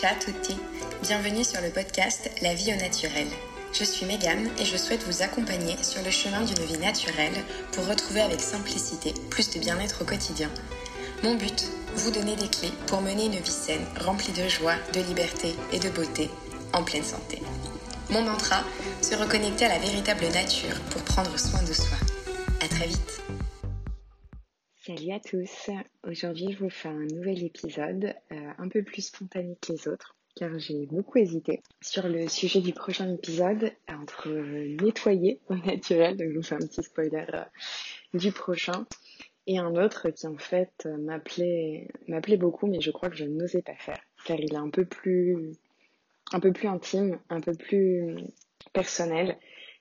Ciao tutti, bienvenue sur le podcast La vie au naturel. Je suis Mégane et je souhaite vous accompagner sur le chemin d'une vie naturelle pour retrouver avec simplicité plus de bien-être au quotidien. Mon but, vous donner des clés pour mener une vie saine, remplie de joie, de liberté et de beauté, en pleine santé. Mon mantra, se reconnecter à la véritable nature pour prendre soin de soi. À très vite. Salut à tous, aujourd'hui je vous fais un nouvel épisode un peu plus spontané que les autres car j'ai beaucoup hésité sur le sujet du prochain épisode entre nettoyer au naturel, donc je vous fais un petit spoiler du prochain, et un autre qui en fait m'appelait beaucoup mais je crois que je n'osais pas faire car il est un peu plus intime, un peu plus personnel.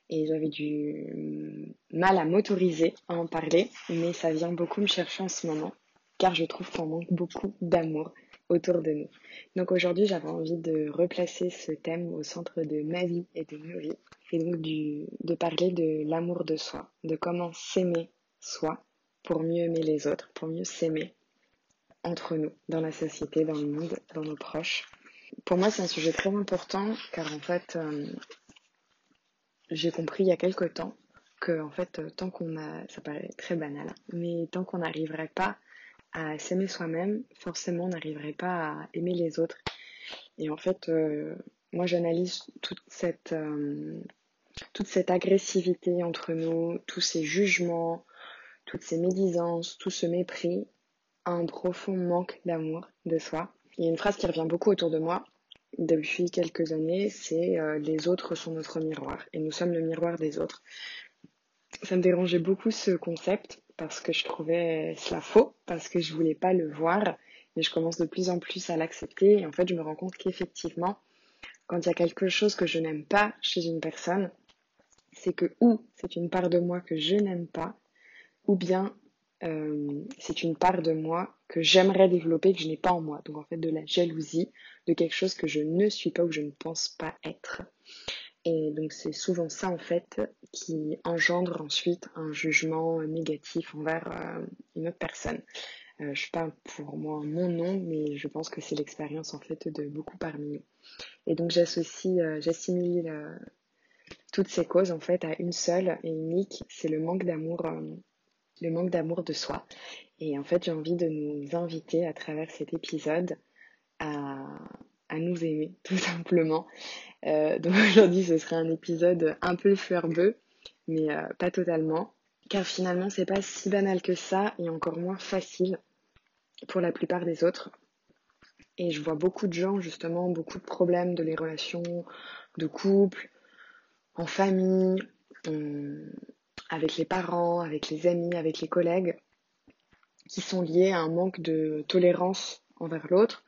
Et j'avais du mal à m'autoriser à en parler, mais ça vient beaucoup me chercher en ce moment, car je trouve qu'on manque beaucoup d'amour autour de nous. Donc aujourd'hui, j'avais envie de replacer ce thème au centre de ma vie et de nos vies, et donc de parler de l'amour de soi, de comment s'aimer soi pour mieux aimer les autres, pour mieux s'aimer entre nous, dans la société, dans le monde, dans nos proches. Pour moi, c'est un sujet très important, car en fait... J'ai compris il y a quelques temps que, en fait, ça paraît très banal, mais tant qu'on n'arriverait pas à s'aimer soi-même, forcément on n'arriverait pas à aimer les autres. Et en fait, moi j'analyse toute cette agressivité entre nous, tous ces jugements, toutes ces médisances, tout ce mépris, un profond manque d'amour de soi. Il y a une phrase qui revient beaucoup autour de moi depuis quelques années, c'est les autres sont notre miroir et nous sommes le miroir des autres. Ça me dérangeait beaucoup ce concept parce que je trouvais cela faux, parce que je voulais pas le voir, mais je commence de plus en plus à l'accepter et en fait je me rends compte qu'effectivement quand il y a quelque chose que je n'aime pas chez une personne, c'est que ou c'est une part de moi que je n'aime pas, ou bien c'est une part de moi que j'aimerais développer, que je n'ai pas en moi. Donc en fait de la jalousie, de quelque chose que je ne suis pas ou que je ne pense pas être. Et donc c'est souvent ça en fait qui engendre ensuite un jugement négatif envers une autre personne. Je parle pour moi mon nom, mais je pense que c'est l'expérience en fait de beaucoup parmi nous. Et donc j'assimile toutes ces causes en fait à une seule et unique, c'est le manque d'amour. Le manque d'amour de soi. Et en fait, j'ai envie de nous inviter à travers cet épisode à nous aimer, tout simplement. Donc aujourd'hui, ce sera un épisode un peu fleurbeux, mais pas totalement. Car finalement, c'est pas si banal que ça, et encore moins facile pour la plupart des autres. Et je vois beaucoup de gens, justement, beaucoup de problèmes de les relations, de couple, en famille, avec les parents, avec les amis, avec les collègues, qui sont liés à un manque de tolérance envers l'autre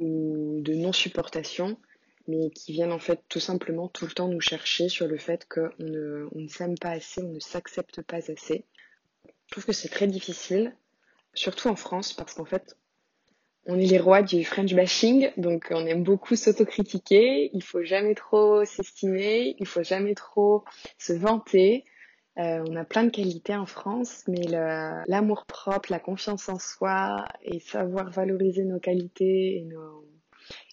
ou de non-supportation, mais qui viennent en fait tout simplement tout le temps nous chercher sur le fait qu'on ne s'aime pas assez, on ne s'accepte pas assez. Je trouve que c'est très difficile, surtout en France, parce qu'en fait, on est les rois du French bashing, donc on aime beaucoup s'autocritiquer, il faut jamais trop s'estimer, il faut jamais trop se vanter. On a plein de qualités en France, mais l'amour-propre, la confiance en soi et savoir valoriser nos qualités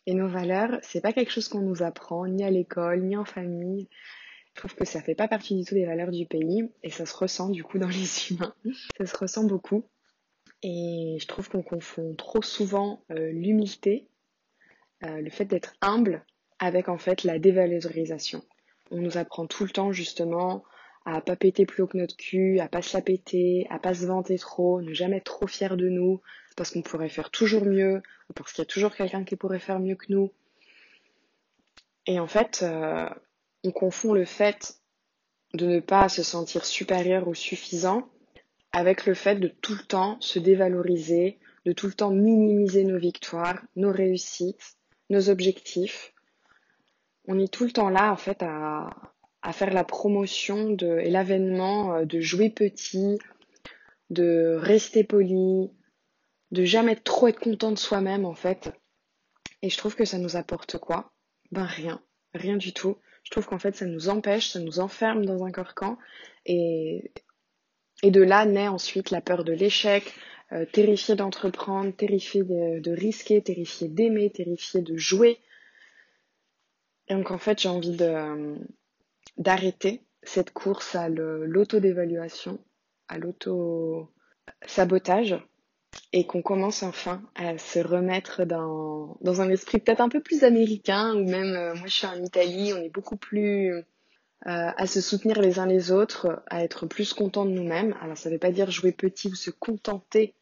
et nos valeurs, c'est pas quelque chose qu'on nous apprend, ni à l'école, ni en famille. Je trouve que ça fait pas partie du tout des valeurs du pays et ça se ressent du coup dans les humains. Ça se ressent beaucoup et je trouve qu'on confond trop souvent l'humilité, le fait d'être humble, avec en fait la dévalorisation. On nous apprend tout le temps justement à pas péter plus haut que notre cul, à pas se la péter, à pas se vanter trop, ne jamais être trop fier de nous, parce qu'on pourrait faire toujours mieux, ou parce qu'il y a toujours quelqu'un qui pourrait faire mieux que nous. Et en fait, on confond le fait de ne pas se sentir supérieur ou suffisant avec le fait de tout le temps se dévaloriser, de tout le temps minimiser nos victoires, nos réussites, nos objectifs. On est tout le temps là, en fait, à faire la promotion et l'avènement de jouer petit, de rester poli, de jamais trop être content de soi-même en fait. Et je trouve que ça nous apporte quoi ? Ben rien du tout. Je trouve qu'en fait ça nous empêche, ça nous enferme dans un carcan et de là naît ensuite la peur de l'échec, terrifié d'entreprendre, terrifié de risquer, terrifié d'aimer, terrifié de jouer. Et donc en fait j'ai envie d'arrêter cette course à l'auto-dévaluation, à l'auto-sabotage, et qu'on commence enfin à se remettre dans un esprit peut-être un peu plus américain, ou même, moi je suis en Italie, on est beaucoup plus à se soutenir les uns les autres, à être plus content de nous-mêmes. Alors ça ne veut pas dire jouer petit ou se contenter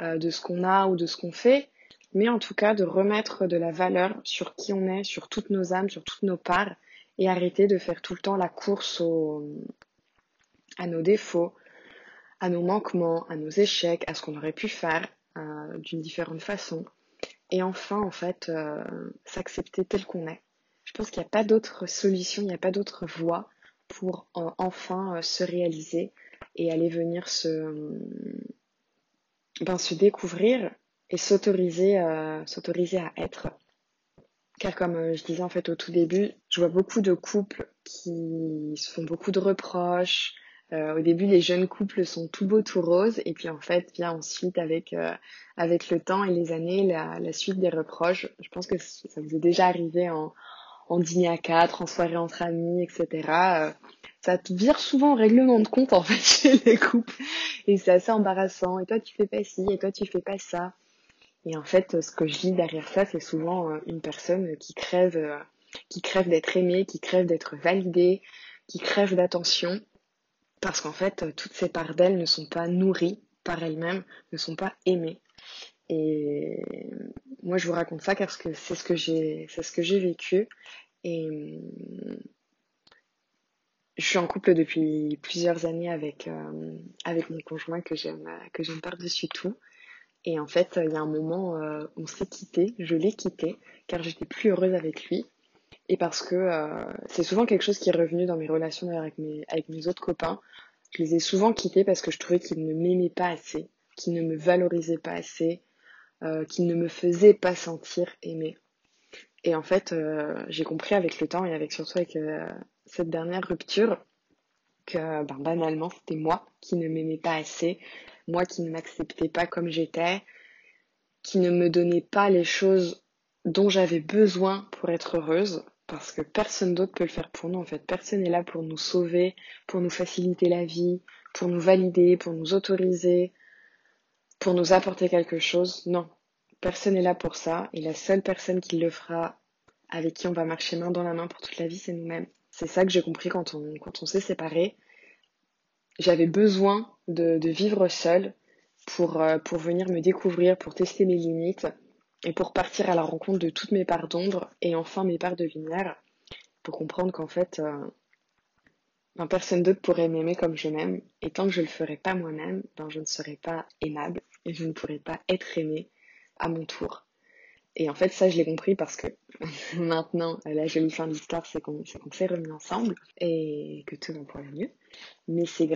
de ce qu'on a ou de ce qu'on fait, mais en tout cas de remettre de la valeur sur qui on est, sur toutes nos âmes, sur toutes nos parts, et arrêter de faire tout le temps la course à nos défauts, à nos manquements, à nos échecs, à ce qu'on aurait pu faire d'une différente façon. Et enfin, en fait, s'accepter tel qu'on est. Je pense qu'il n'y a pas d'autre solution, il n'y a pas d'autre voie pour enfin se réaliser et aller venir se découvrir et s'autoriser à être. Car comme je disais en fait au tout début, je vois beaucoup de couples qui se font beaucoup de reproches. Au début, les jeunes couples sont tout beaux, tout roses. Et puis en fait, vient ensuite avec le temps et les années, la suite des reproches. Je pense que ça vous est déjà arrivé en dîner à quatre, en soirée entre amis, etc. Ça vire souvent au règlement de compte en fait chez les couples. Et c'est assez embarrassant. Et toi, tu fais pas ci, et toi, tu fais pas ça. Et en fait, ce que je lis derrière ça, c'est souvent une personne qui crève d'être aimée, qui crève d'être validée, qui crève d'attention. Parce qu'en fait, toutes ces parts d'elles ne sont pas nourries par elles-mêmes, ne sont pas aimées. Et moi, je vous raconte ça parce que c'est ce que j'ai vécu. Et je suis en couple depuis plusieurs années avec mon conjoint que j'aime par-dessus tout. Et en fait, il y a un moment, on s'est quitté, je l'ai quitté, car j'étais plus heureuse avec lui. Et parce que c'est souvent quelque chose qui est revenu dans mes relations avec mes autres copains. Je les ai souvent quittés parce que je trouvais qu'ils ne m'aimaient pas assez, qu'ils ne me valorisaient pas assez, qu'ils ne me faisaient pas sentir aimée. Et en fait, j'ai compris avec le temps et surtout avec cette dernière rupture que banalement, c'était moi qui ne m'aimais pas assez, moi qui ne m'acceptais pas comme j'étais, qui ne me donnais pas les choses dont j'avais besoin pour être heureuse, parce que personne d'autre peut le faire pour nous, en fait. Personne n'est là pour nous sauver, pour nous faciliter la vie, pour nous valider, pour nous autoriser, pour nous apporter quelque chose. Non, personne n'est là pour ça, et la seule personne qui le fera, avec qui on va marcher main dans la main pour toute la vie, c'est nous-mêmes. C'est ça que j'ai compris quand on s'est séparés. J'avais besoin de vivre seule pour venir me découvrir, pour tester mes limites, et pour partir à la rencontre de toutes mes parts d'ombre et enfin mes parts de lumière, pour comprendre qu'en fait, personne d'autre pourrait m'aimer comme je m'aime, et tant que je ne le ferai pas moi-même, je ne serai pas aimable et je ne pourrai pas être aimée à mon tour. Et en fait, ça, je l'ai compris parce que maintenant, la jolie fin de l'histoire, c'est qu'on s'est remis ensemble et que tout va pour le mieux. Mais c'est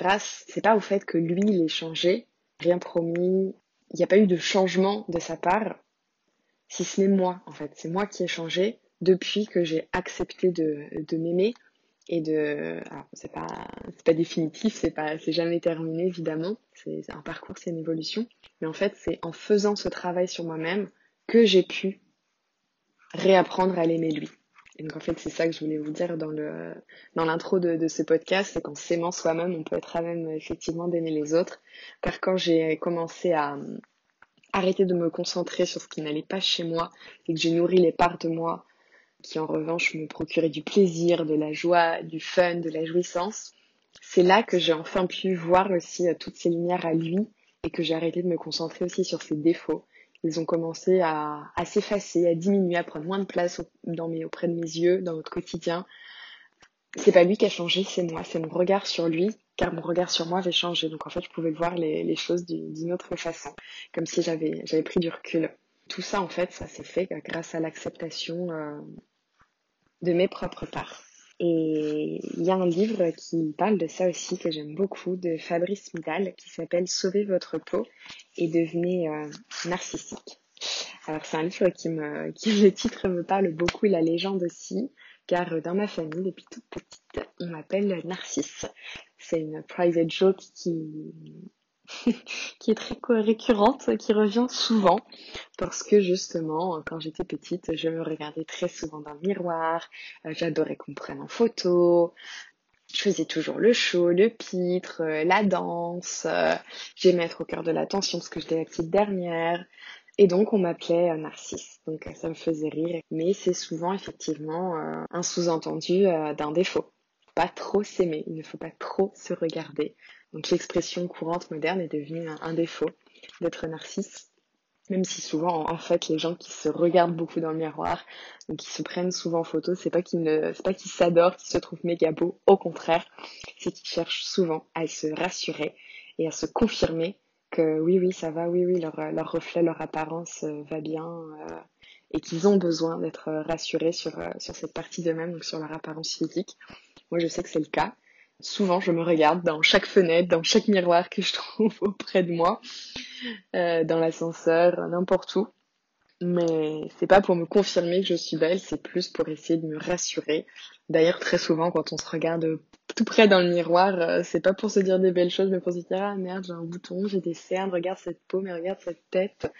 pas au fait que lui, il ait changé, rien promis, il n'y a pas eu de changement de sa part, si ce n'est moi, en fait. C'est moi qui ai changé depuis que j'ai accepté de m'aimer et de... Alors, c'est pas définitif, c'est jamais terminé, évidemment. C'est un parcours, c'est une évolution. Mais en fait, c'est en faisant ce travail sur moi-même que j'ai pu réapprendre à l'aimer lui. Et donc, en fait, c'est ça que je voulais vous dire dans l'intro de ce podcast, c'est qu'en s'aimant soi-même, on peut être à même, effectivement, d'aimer les autres. Car quand j'ai commencé à arrêter de me concentrer sur ce qui n'allait pas chez moi et que j'ai nourri les parts de moi qui en revanche me procuraient du plaisir, de la joie, du fun, de la jouissance, c'est là que j'ai enfin pu voir aussi toutes ces lumières à lui et que j'ai arrêté de me concentrer aussi sur ses défauts. Ils ont commencé à s'effacer, à diminuer, à prendre moins de place auprès de mes yeux, dans notre quotidien. C'est pas lui qui a changé, c'est moi, c'est mon regard sur lui, car mon regard sur moi avait changé. Donc en fait, je pouvais voir les choses d'une autre façon, comme si j'avais pris du recul. Tout ça, en fait, ça s'est fait grâce à l'acceptation de mes propres parts. Et il y a un livre qui parle de ça aussi, que j'aime beaucoup, de Fabrice Midal, qui s'appelle « Sauvez votre peau et devenez narcissique ». Alors c'est un livre le titre me parle beaucoup, et la légende aussi. Car dans ma famille, depuis toute petite, on m'appelle Narcisse. C'est une private joke qui qui est très récurrente, qui revient souvent, parce que justement, quand j'étais petite, je me regardais très souvent dans le miroir, j'adorais qu'on me prenne en photo, je faisais toujours le show, le pitre, la danse, j'aimais être au cœur de l'attention, parce que j'étais la petite dernière, et donc on m'appelait Narcisse, donc ça me faisait rire, mais c'est souvent effectivement un sous-entendu d'un défaut. Pas trop s'aimer, il ne faut pas trop se regarder. Donc l'expression courante moderne est devenue un défaut d'être narcisse, même si souvent en fait les gens qui se regardent beaucoup dans le miroir ou qui se prennent souvent en photo, c'est pas qu'ils s'adorent, qu'ils se trouvent méga beaux, au contraire, c'est qu'ils cherchent souvent à se rassurer et à se confirmer que oui ça va, oui leur reflet, leur apparence va bien et qu'ils ont besoin d'être rassurés sur cette partie d'eux-mêmes, donc sur leur apparence physique. Moi, je sais que c'est le cas. Souvent, je me regarde dans chaque fenêtre, dans chaque miroir que je trouve auprès de moi, dans l'ascenseur, n'importe où. Mais c'est pas pour me confirmer que je suis belle, c'est plus pour essayer de me rassurer. D'ailleurs, très souvent, quand on se regarde tout près dans le miroir, c'est pas pour se dire des belles choses, mais pour se dire « Ah merde, j'ai un bouton, j'ai des cernes, regarde cette peau, mais regarde cette tête ».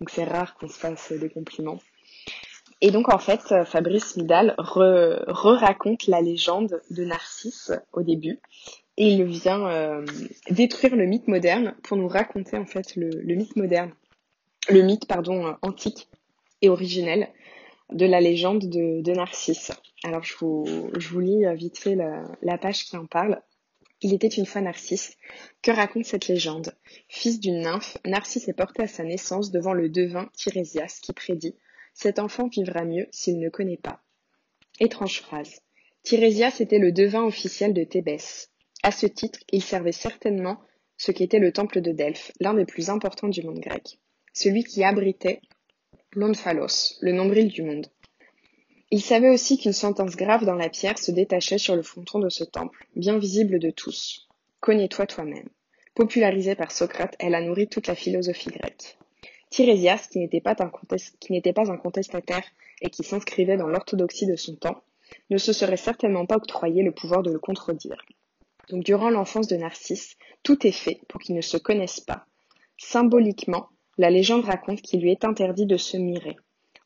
Donc c'est rare qu'on se fasse des compliments. Et donc, en fait, Fabrice Midal raconte la légende de Narcisse au début. Et il vient détruire le mythe moderne pour nous raconter, en fait, le mythe antique et originel de la légende de Narcisse. Alors, je vous lis vite fait la page qui en parle. Il était une fois Narcisse. Que raconte cette légende? Fils d'une nymphe, Narcisse est porté à sa naissance devant le devin Tirésias qui prédit: cet enfant vivra mieux s'il ne connaît pas. Étrange phrase. Tirésias était le devin officiel de Thébès. À ce titre, il servait certainement ce qu'était le temple de Delphes, l'un des plus importants du monde grec. Celui qui abritait l'omphalos, le nombril du monde. Il savait aussi qu'une sentence grave dans la pierre se détachait sur le fronton de ce temple, bien visible de tous. Connais-toi toi-même. Popularisée par Socrate, elle a nourri toute la philosophie grecque. Tirésias, qui n'était pas un contestataire et qui s'inscrivait dans l'orthodoxie de son temps, ne se serait certainement pas octroyé le pouvoir de le contredire. Donc durant l'enfance de Narcisse, tout est fait pour qu'il ne se connaisse pas. Symboliquement, la légende raconte qu'il lui est interdit de se mirer.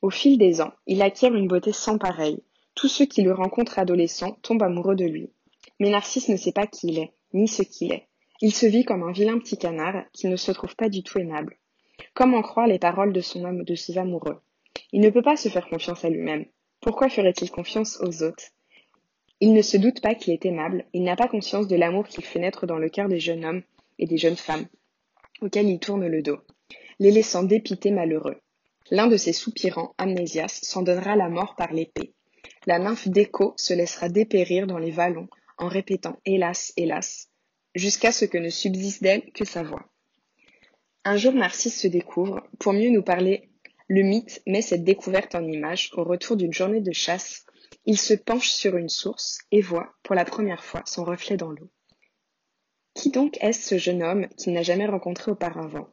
Au fil des ans, il acquiert une beauté sans pareille. Tous ceux qui le rencontrent adolescent tombent amoureux de lui. Mais Narcisse ne sait pas qui il est, ni ce qu'il est. Il se vit comme un vilain petit canard qui ne se trouve pas du tout aimable. Comment croire les paroles de ses amoureux? Il ne peut pas se faire confiance à lui-même. Pourquoi ferait-il confiance aux autres? Il ne se doute pas qu'il est aimable, il n'a pas conscience de l'amour qu'il fait naître dans le cœur des jeunes hommes et des jeunes femmes, auxquels il tourne le dos, les laissant dépités malheureux. L'un de ses soupirants, Amnésias, s'en donnera la mort par l'épée. La nymphe d'Écho se laissera dépérir dans les vallons en répétant « Hélas, hélas », jusqu'à ce que ne subsiste d'elle que sa voix. Un jour, Narcisse se découvre, pour mieux nous parler le mythe, met cette découverte en image. Au retour d'une journée de chasse, il se penche sur une source et voit, pour la première fois, son reflet dans l'eau. Qui donc est-ce ce jeune homme qu'il n'a jamais rencontré auparavant?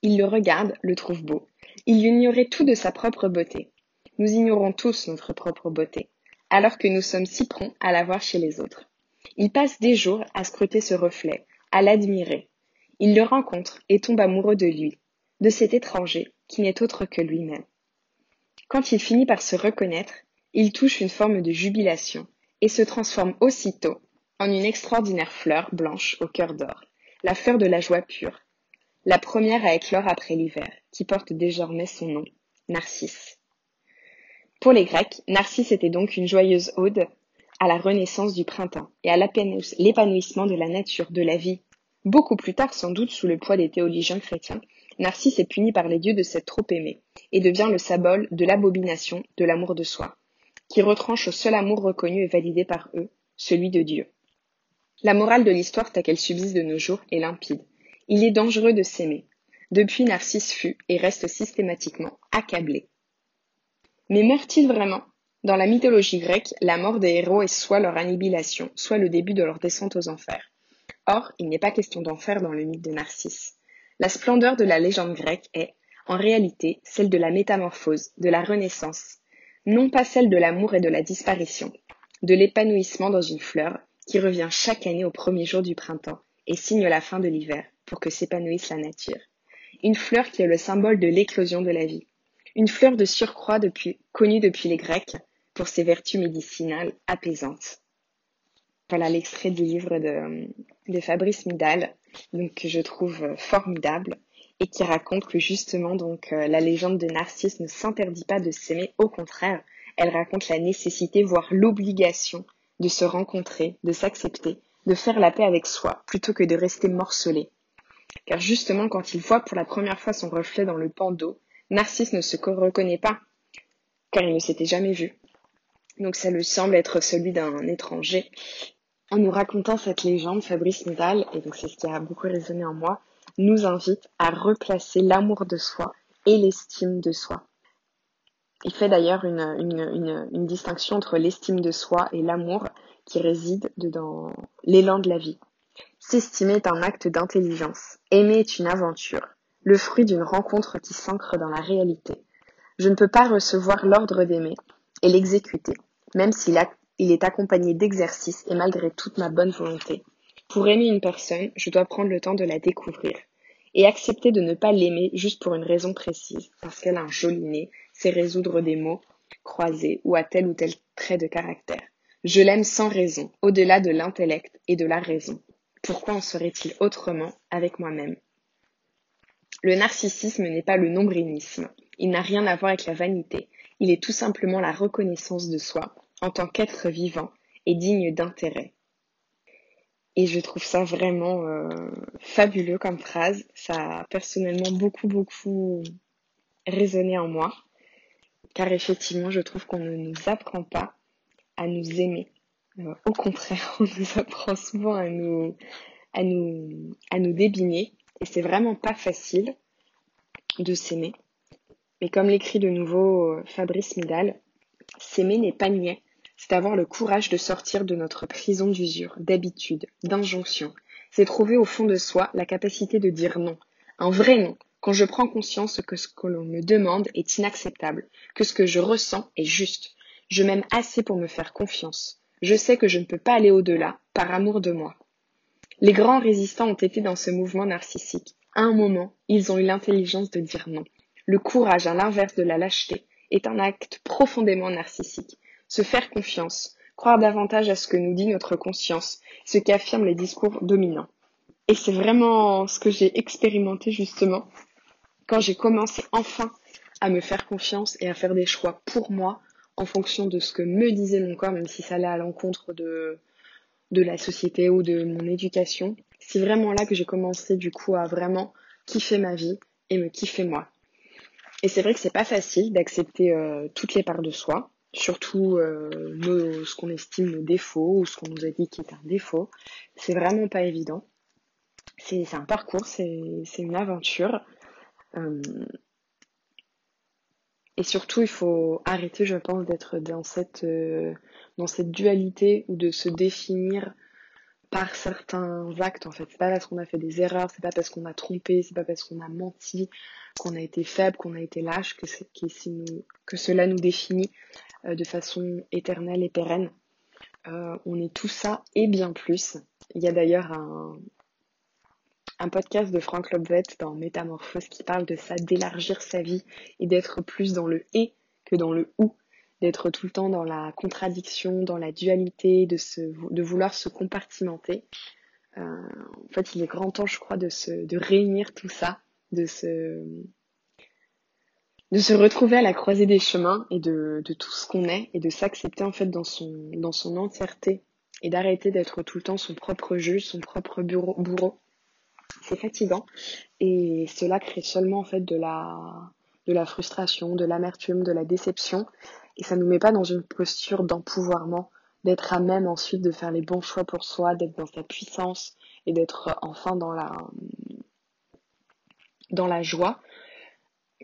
Il le regarde, le trouve beau. Il ignorait tout de sa propre beauté. Nous ignorons tous notre propre beauté, alors que nous sommes si prompts à la voir chez les autres. Il passe des jours à scruter ce reflet, à l'admirer. Il le rencontre et tombe amoureux de lui, de cet étranger qui n'est autre que lui-même. Quand il finit par se reconnaître, il touche une forme de jubilation et se transforme aussitôt en une extraordinaire fleur blanche au cœur d'or, la fleur de la joie pure, la première à éclore après l'hiver, qui porte désormais son nom, Narcisse. Pour les Grecs, Narcisse était donc une joyeuse ode à la renaissance du printemps et à l'épanouissement de la nature, de la vie. Beaucoup plus tard, sans doute sous le poids des théologiens chrétiens, Narcisse est puni par les dieux de s'être trop aimé et devient le symbole de l'abomination de l'amour de soi, qui retranche au seul amour reconnu et validé par eux, celui de Dieu. La morale de l'histoire telle qu'elle subsiste de nos jours est limpide. Il est dangereux de s'aimer. Depuis, Narcisse fut et reste systématiquement accablé. Mais meurt-il vraiment? Dans la mythologie grecque, la mort des héros est soit leur annihilation, soit le début de leur descente aux enfers. Or, il n'est pas question d'enfer dans le mythe de Narcisse. La splendeur de la légende grecque est, en réalité, celle de la métamorphose, de la renaissance, non pas celle de l'amour et de la disparition, de l'épanouissement dans une fleur qui revient chaque année au premier jour du printemps et signe la fin de l'hiver, pour que s'épanouisse la nature. Une fleur qui est le symbole de l'éclosion de la vie. Une fleur de surcroît connue depuis les Grecs pour ses vertus médicinales apaisantes. Voilà l'extrait du livre de Fabrice Midal, donc, que je trouve formidable et qui raconte que justement donc, la légende de Narcisse ne s'interdit pas de s'aimer, au contraire, elle raconte la nécessité, voire l'obligation de se rencontrer, de s'accepter, de faire la paix avec soi plutôt que de rester morcelé. Car justement, quand il voit pour la première fois son reflet dans le pan d'eau, Narcisse ne se reconnaît pas, car il ne s'était jamais vu. Donc ça lui semble être celui d'un étranger. En nous racontant cette légende, Fabrice Midal, et donc c'est ce qui a beaucoup résonné en moi, nous invite à replacer l'amour de soi et l'estime de soi. Il fait d'ailleurs une distinction entre l'estime de soi et l'amour qui réside dans l'élan de la vie. S'estimer est un acte d'intelligence. Aimer est une aventure, le fruit d'une rencontre qui s'ancre dans la réalité. Je ne peux pas recevoir l'ordre d'aimer et l'exécuter, même s'il il est accompagné d'exercices et malgré toute ma bonne volonté. Pour aimer une personne, je dois prendre le temps de la découvrir et accepter de ne pas l'aimer juste pour une raison précise, parce qu'elle a un joli nez, sait résoudre des mots croisés ou tel trait de caractère. Je l'aime sans raison, au-delà de l'intellect et de la raison. Pourquoi en serait-il autrement avec moi-même ? Le narcissisme n'est pas le nombrinisme. Il n'a rien à voir avec la vanité. Il est tout simplement la reconnaissance de soi en tant qu'être vivant et digne d'intérêt. Et je trouve ça vraiment fabuleux comme phrase. Ça a personnellement beaucoup résonné en moi. Car effectivement, je trouve qu'on ne nous apprend pas à nous aimer. Au contraire, on nous apprend souvent à nous débiner. Et c'est vraiment pas facile de s'aimer. Mais comme l'écrit de nouveau Fabrice Midal, s'aimer n'est pas niais. C'est avoir le courage de sortir de notre prison d'usure, d'habitude, d'injonction. C'est trouver au fond de soi la capacité de dire non, un vrai non, quand je prends conscience que ce que l'on me demande est inacceptable, que ce que je ressens est juste. Je m'aime assez pour me faire confiance. Je sais que je ne peux pas aller au-delà, par amour de moi. Les grands résistants ont été dans ce mouvement narcissique. À un moment, ils ont eu l'intelligence de dire non. Le courage, à l'inverse de la lâcheté, est un acte profondément narcissique. Se faire confiance, croire davantage à ce que nous dit notre conscience, ce qu'affirment les discours dominants. Et c'est vraiment ce que j'ai expérimenté justement quand j'ai commencé enfin à me faire confiance et à faire des choix pour moi en fonction de ce que me disait mon corps, même si ça allait à l'encontre de la société ou de mon éducation. C'est vraiment là que j'ai commencé du coup à vraiment kiffer ma vie et me kiffer moi. Et c'est vrai que c'est pas facile d'accepter toutes les parts de soi, surtout ce qu'on estime nos défauts ou ce qu'on nous a dit qui est un défaut. C'est vraiment pas évident. C'est un parcours, c'est une aventure. Et surtout, il faut arrêter, je pense, d'être dans cette dualité ou de se définir par certains actes, en fait. C'est pas parce qu'on a fait des erreurs, c'est pas parce qu'on a trompé, c'est pas parce qu'on a menti, qu'on a été faible, qu'on a été lâche, que cela nous définit de façon éternelle et pérenne. On est tout ça et bien plus. Il y a d'ailleurs un podcast de Franck Lopvet dans Métamorphose qui parle de ça, d'élargir sa vie et d'être plus dans le « et » que dans le « ou », d'être tout le temps dans la contradiction, dans la dualité, de vouloir se compartimenter. En fait, il est grand temps, je crois, de réunir tout ça, de se retrouver à la croisée des chemins et de tout ce qu'on est et de s'accepter en fait dans son entièreté et d'arrêter d'être tout le temps son propre juge, son propre bourreau. C'est fatigant et cela crée seulement en fait de la frustration, de l'amertume, de la déception et ça nous met pas dans une posture d'empouvoirment, d'être à même ensuite de faire les bons choix pour soi, d'être dans sa puissance et d'être enfin dans la joie,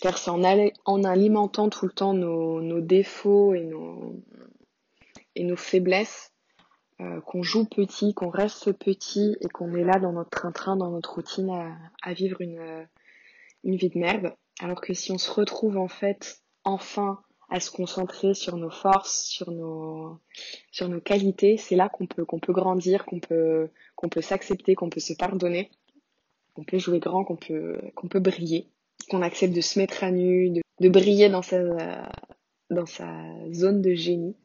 car c'est en alimentant tout le temps nos défauts et nos faiblesses qu'on joue petit, qu'on reste petit et qu'on est là dans notre train-train, dans notre routine à vivre une vie de merde. Alors que si on se retrouve en fait enfin à se concentrer sur nos forces, sur nos qualités, c'est là qu'on peut grandir, qu'on peut s'accepter, qu'on peut se pardonner qu'on peut jouer grand, qu'on peut briller, qu'on accepte de se mettre à nu, de briller dans sa zone de génie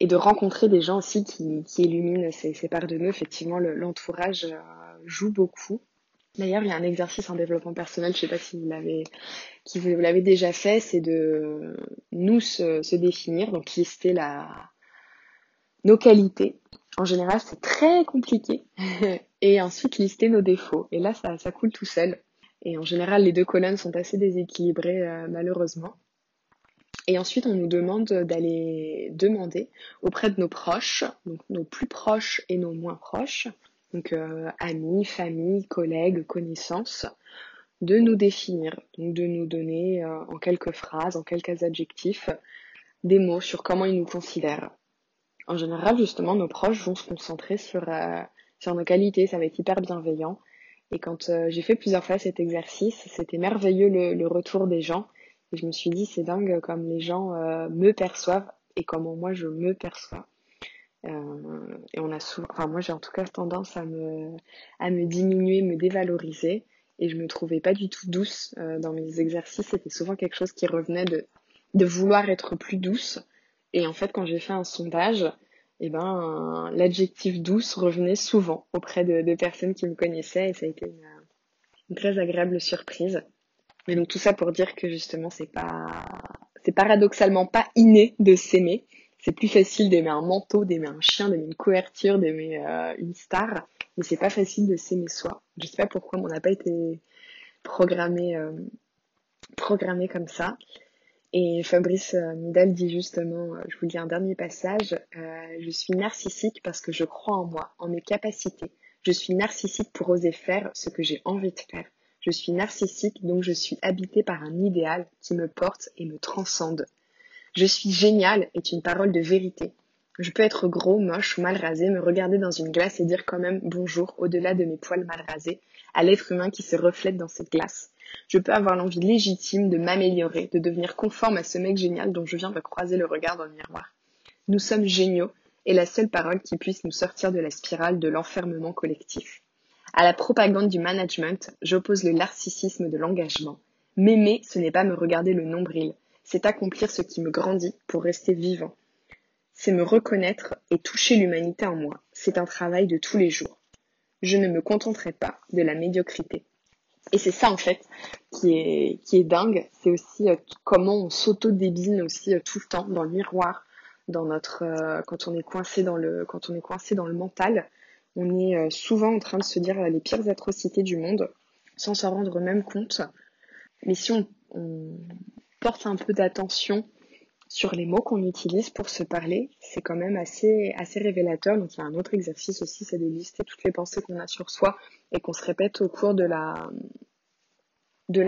et de rencontrer des gens aussi qui illuminent ces parts de nous. Effectivement, l'entourage joue beaucoup. D'ailleurs, il y a un exercice en développement personnel, je ne sais pas si vous l'avez déjà fait, c'est de nous se définir, donc lister nos qualités. En général, c'est très compliqué. Et ensuite, lister nos défauts. Et là, ça coule tout seul. Et en général, les deux colonnes sont assez déséquilibrées, malheureusement. Et ensuite, on nous demande d'aller demander auprès de nos proches, donc nos plus proches et nos moins proches, donc amis, famille, collègues, connaissances, de nous définir, donc de nous donner en quelques phrases, en quelques adjectifs, des mots sur comment ils nous considèrent. En général, justement, nos proches vont se concentrer sur nos qualités, ça va être hyper bienveillant. Et quand j'ai fait plusieurs fois cet exercice, c'était merveilleux le retour des gens. Et je me suis dit, c'est dingue comme les gens me perçoivent et comment moi je me perçois. Et on a souvent, enfin moi j'ai en tout cas tendance à me diminuer, me dévaloriser, et je me trouvais pas du tout douce dans mes exercices. C'était souvent quelque chose qui revenait de vouloir être plus douce. Et en fait, quand j'ai fait un sondage, l'adjectif douce revenait souvent auprès de personnes qui me connaissaient, et ça a été une très agréable surprise. Mais donc tout ça pour dire que justement c'est paradoxalement pas inné de s'aimer. C'est plus facile d'aimer un manteau, d'aimer un chien, d'aimer une couverture, d'aimer une star, mais c'est pas facile de s'aimer soi. Je sais pas pourquoi, mais on n'a pas été programmé comme ça. Et Fabrice Midal dit justement, je vous lis un dernier passage, je suis narcissique parce que je crois en moi, en mes capacités. Je suis narcissique pour oser faire ce que j'ai envie de faire. Je suis narcissique, donc je suis habitée par un idéal qui me porte et me transcende. Je suis géniale est une parole de vérité. Je peux être gros, moche ou mal rasé, me regarder dans une glace et dire quand même bonjour au-delà de mes poils mal rasés à l'être humain qui se reflète dans cette glace. Je peux avoir l'envie légitime de m'améliorer, de devenir conforme à ce mec génial dont je viens de croiser le regard dans le miroir. Nous sommes géniaux et la seule parole qui puisse nous sortir de la spirale de l'enfermement collectif. À la propagande du management, j'oppose le narcissisme de l'engagement. M'aimer, ce n'est pas me regarder le nombril. C'est accomplir ce qui me grandit pour rester vivant. C'est me reconnaître et toucher l'humanité en moi. C'est un travail de tous les jours. Je ne me contenterai pas de la médiocrité. Et c'est ça en fait qui est dingue. C'est aussi comment on s'auto-débine aussi tout le temps dans le miroir, dans notre quand on est coincé dans le mental, on est souvent en train de se dire les pires atrocités du monde sans s'en rendre même compte. Mais si on porte un peu d'attention sur les mots qu'on utilise pour se parler, c'est quand même assez révélateur. Donc il y a un autre exercice aussi, c'est de lister toutes les pensées qu'on a sur soi et qu'on se répète au cours de la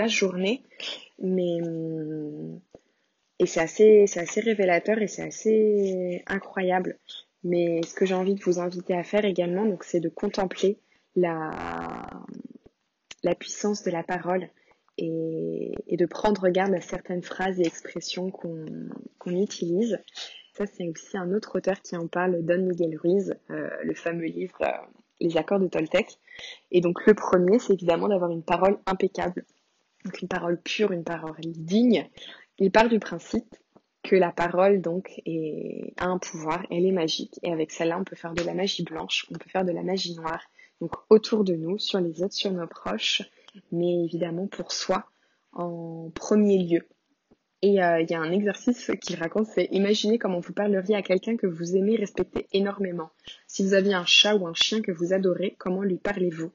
journée. Mais et c'est assez révélateur et c'est assez incroyable. Mais ce que j'ai envie de vous inviter à faire également, donc c'est de contempler la puissance de la parole. Et de prendre garde à certaines phrases et expressions qu'on utilise. Ça, c'est aussi un autre auteur qui en parle, Don Miguel Ruiz, le fameux livre Les 4 Accords de Toltèques. Et donc, le premier, c'est évidemment d'avoir une parole impeccable. Donc, une parole pure, une parole digne. Il part du principe que la parole, donc, a un pouvoir, elle est magique. Et avec celle-là, on peut faire de la magie blanche, on peut faire de la magie noire. Donc, autour de nous, sur les autres, sur nos proches, mais évidemment pour soi en premier lieu. Et y a un exercice qui raconte, c'est imaginez comment vous parleriez à quelqu'un que vous aimez, respectez énormément. Si vous aviez un chat ou un chien que vous adorez, comment lui parlez-vous?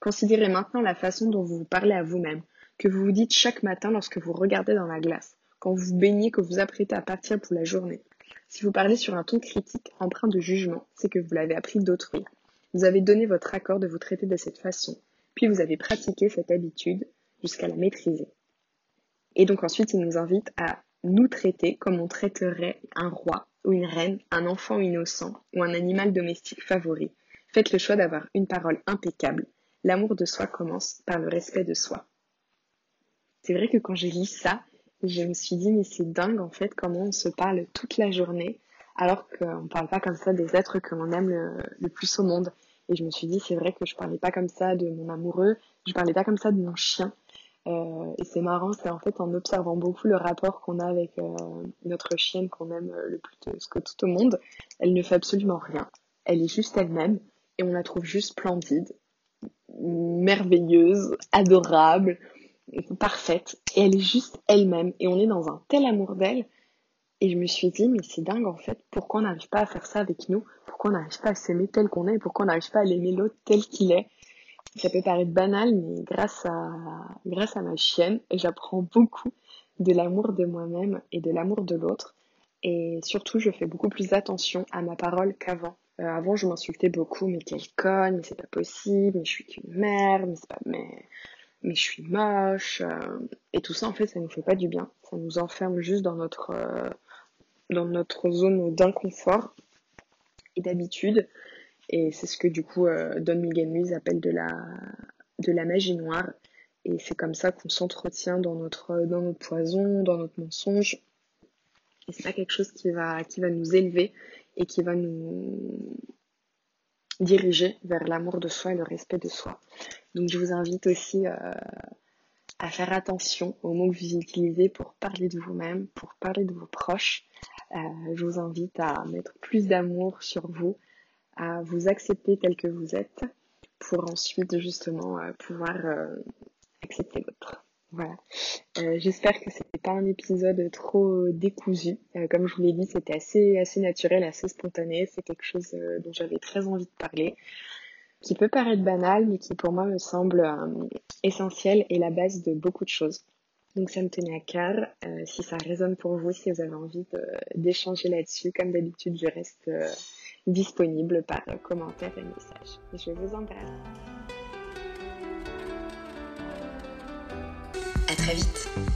Considérez maintenant la façon dont vous vous parlez à vous-même, que vous vous dites chaque matin lorsque vous regardez dans la glace, quand vous baignez, que vous apprêtez à partir pour la journée. Si vous parlez sur un ton critique, empreint de jugement, c'est que vous l'avez appris d'autrui. Vous avez donné votre accord de vous traiter de cette façon. Puis vous avez pratiqué cette habitude jusqu'à la maîtriser. Et donc ensuite, il nous invite à nous traiter comme on traiterait un roi ou une reine, un enfant innocent ou un animal domestique favori. Faites le choix d'avoir une parole impeccable. L'amour de soi commence par le respect de soi. C'est vrai que quand j'ai lu ça, je me suis dit mais c'est dingue en fait comment on se parle toute la journée alors qu'on ne parle pas comme ça des êtres que l'on aime le plus au monde. Et je me suis dit, c'est vrai que je parlais pas comme ça de mon amoureux, je parlais pas comme ça de mon chien. Et c'est marrant, c'est en fait en observant beaucoup le rapport qu'on a avec notre chienne qu'on aime le plus que tout au monde. Elle ne fait absolument rien, elle est juste elle-même et on la trouve juste splendide, merveilleuse, adorable, parfaite. Et elle est juste elle-même et on est dans un tel amour d'elle. Et je me suis dit, mais c'est dingue en fait, pourquoi on n'arrive pas à faire ça avec nous? Pourquoi on n'arrive pas à s'aimer tel qu'on est? Pourquoi on n'arrive pas à l'aimer l'autre tel qu'il est? Ça peut paraître banal, mais grâce à ma chienne, j'apprends beaucoup de l'amour de moi-même et de l'amour de l'autre. Et surtout, je fais beaucoup plus attention à ma parole qu'avant. Avant, je m'insultais beaucoup, mais quelle conne, mais c'est pas possible, mais je suis qu'une merde, mais je suis moche. Et tout ça, en fait, ça nous fait pas du bien. Ça nous enferme juste dans notre zone d'inconfort et d'habitude. Et c'est ce que du coup Don Miguel Ruiz appelle de la magie noire. Et c'est comme ça qu'on s'entretient dans notre poison, dans notre mensonge. Et c'est pas quelque chose qui va nous élever et qui va nous diriger vers l'amour de soi et le respect de soi. Donc je vous invite aussi à faire attention aux mots que vous utilisez pour parler de vous-même, pour parler de vos proches. Je vous invite à mettre plus d'amour sur vous, à vous accepter tel que vous êtes pour ensuite justement pouvoir accepter l'autre. Voilà. J'espère que c'était pas un épisode trop décousu. Comme je vous l'ai dit, c'était assez naturel, assez spontané. C'est quelque chose dont j'avais très envie de parler, qui peut paraître banal, mais qui pour moi me semble essentiel et la base de beaucoup de choses. Donc ça me tenait à cœur. Si ça résonne pour vous, si vous avez envie d'échanger là-dessus, comme d'habitude, je reste disponible par commentaire et message. Je vous embrasse. À très vite.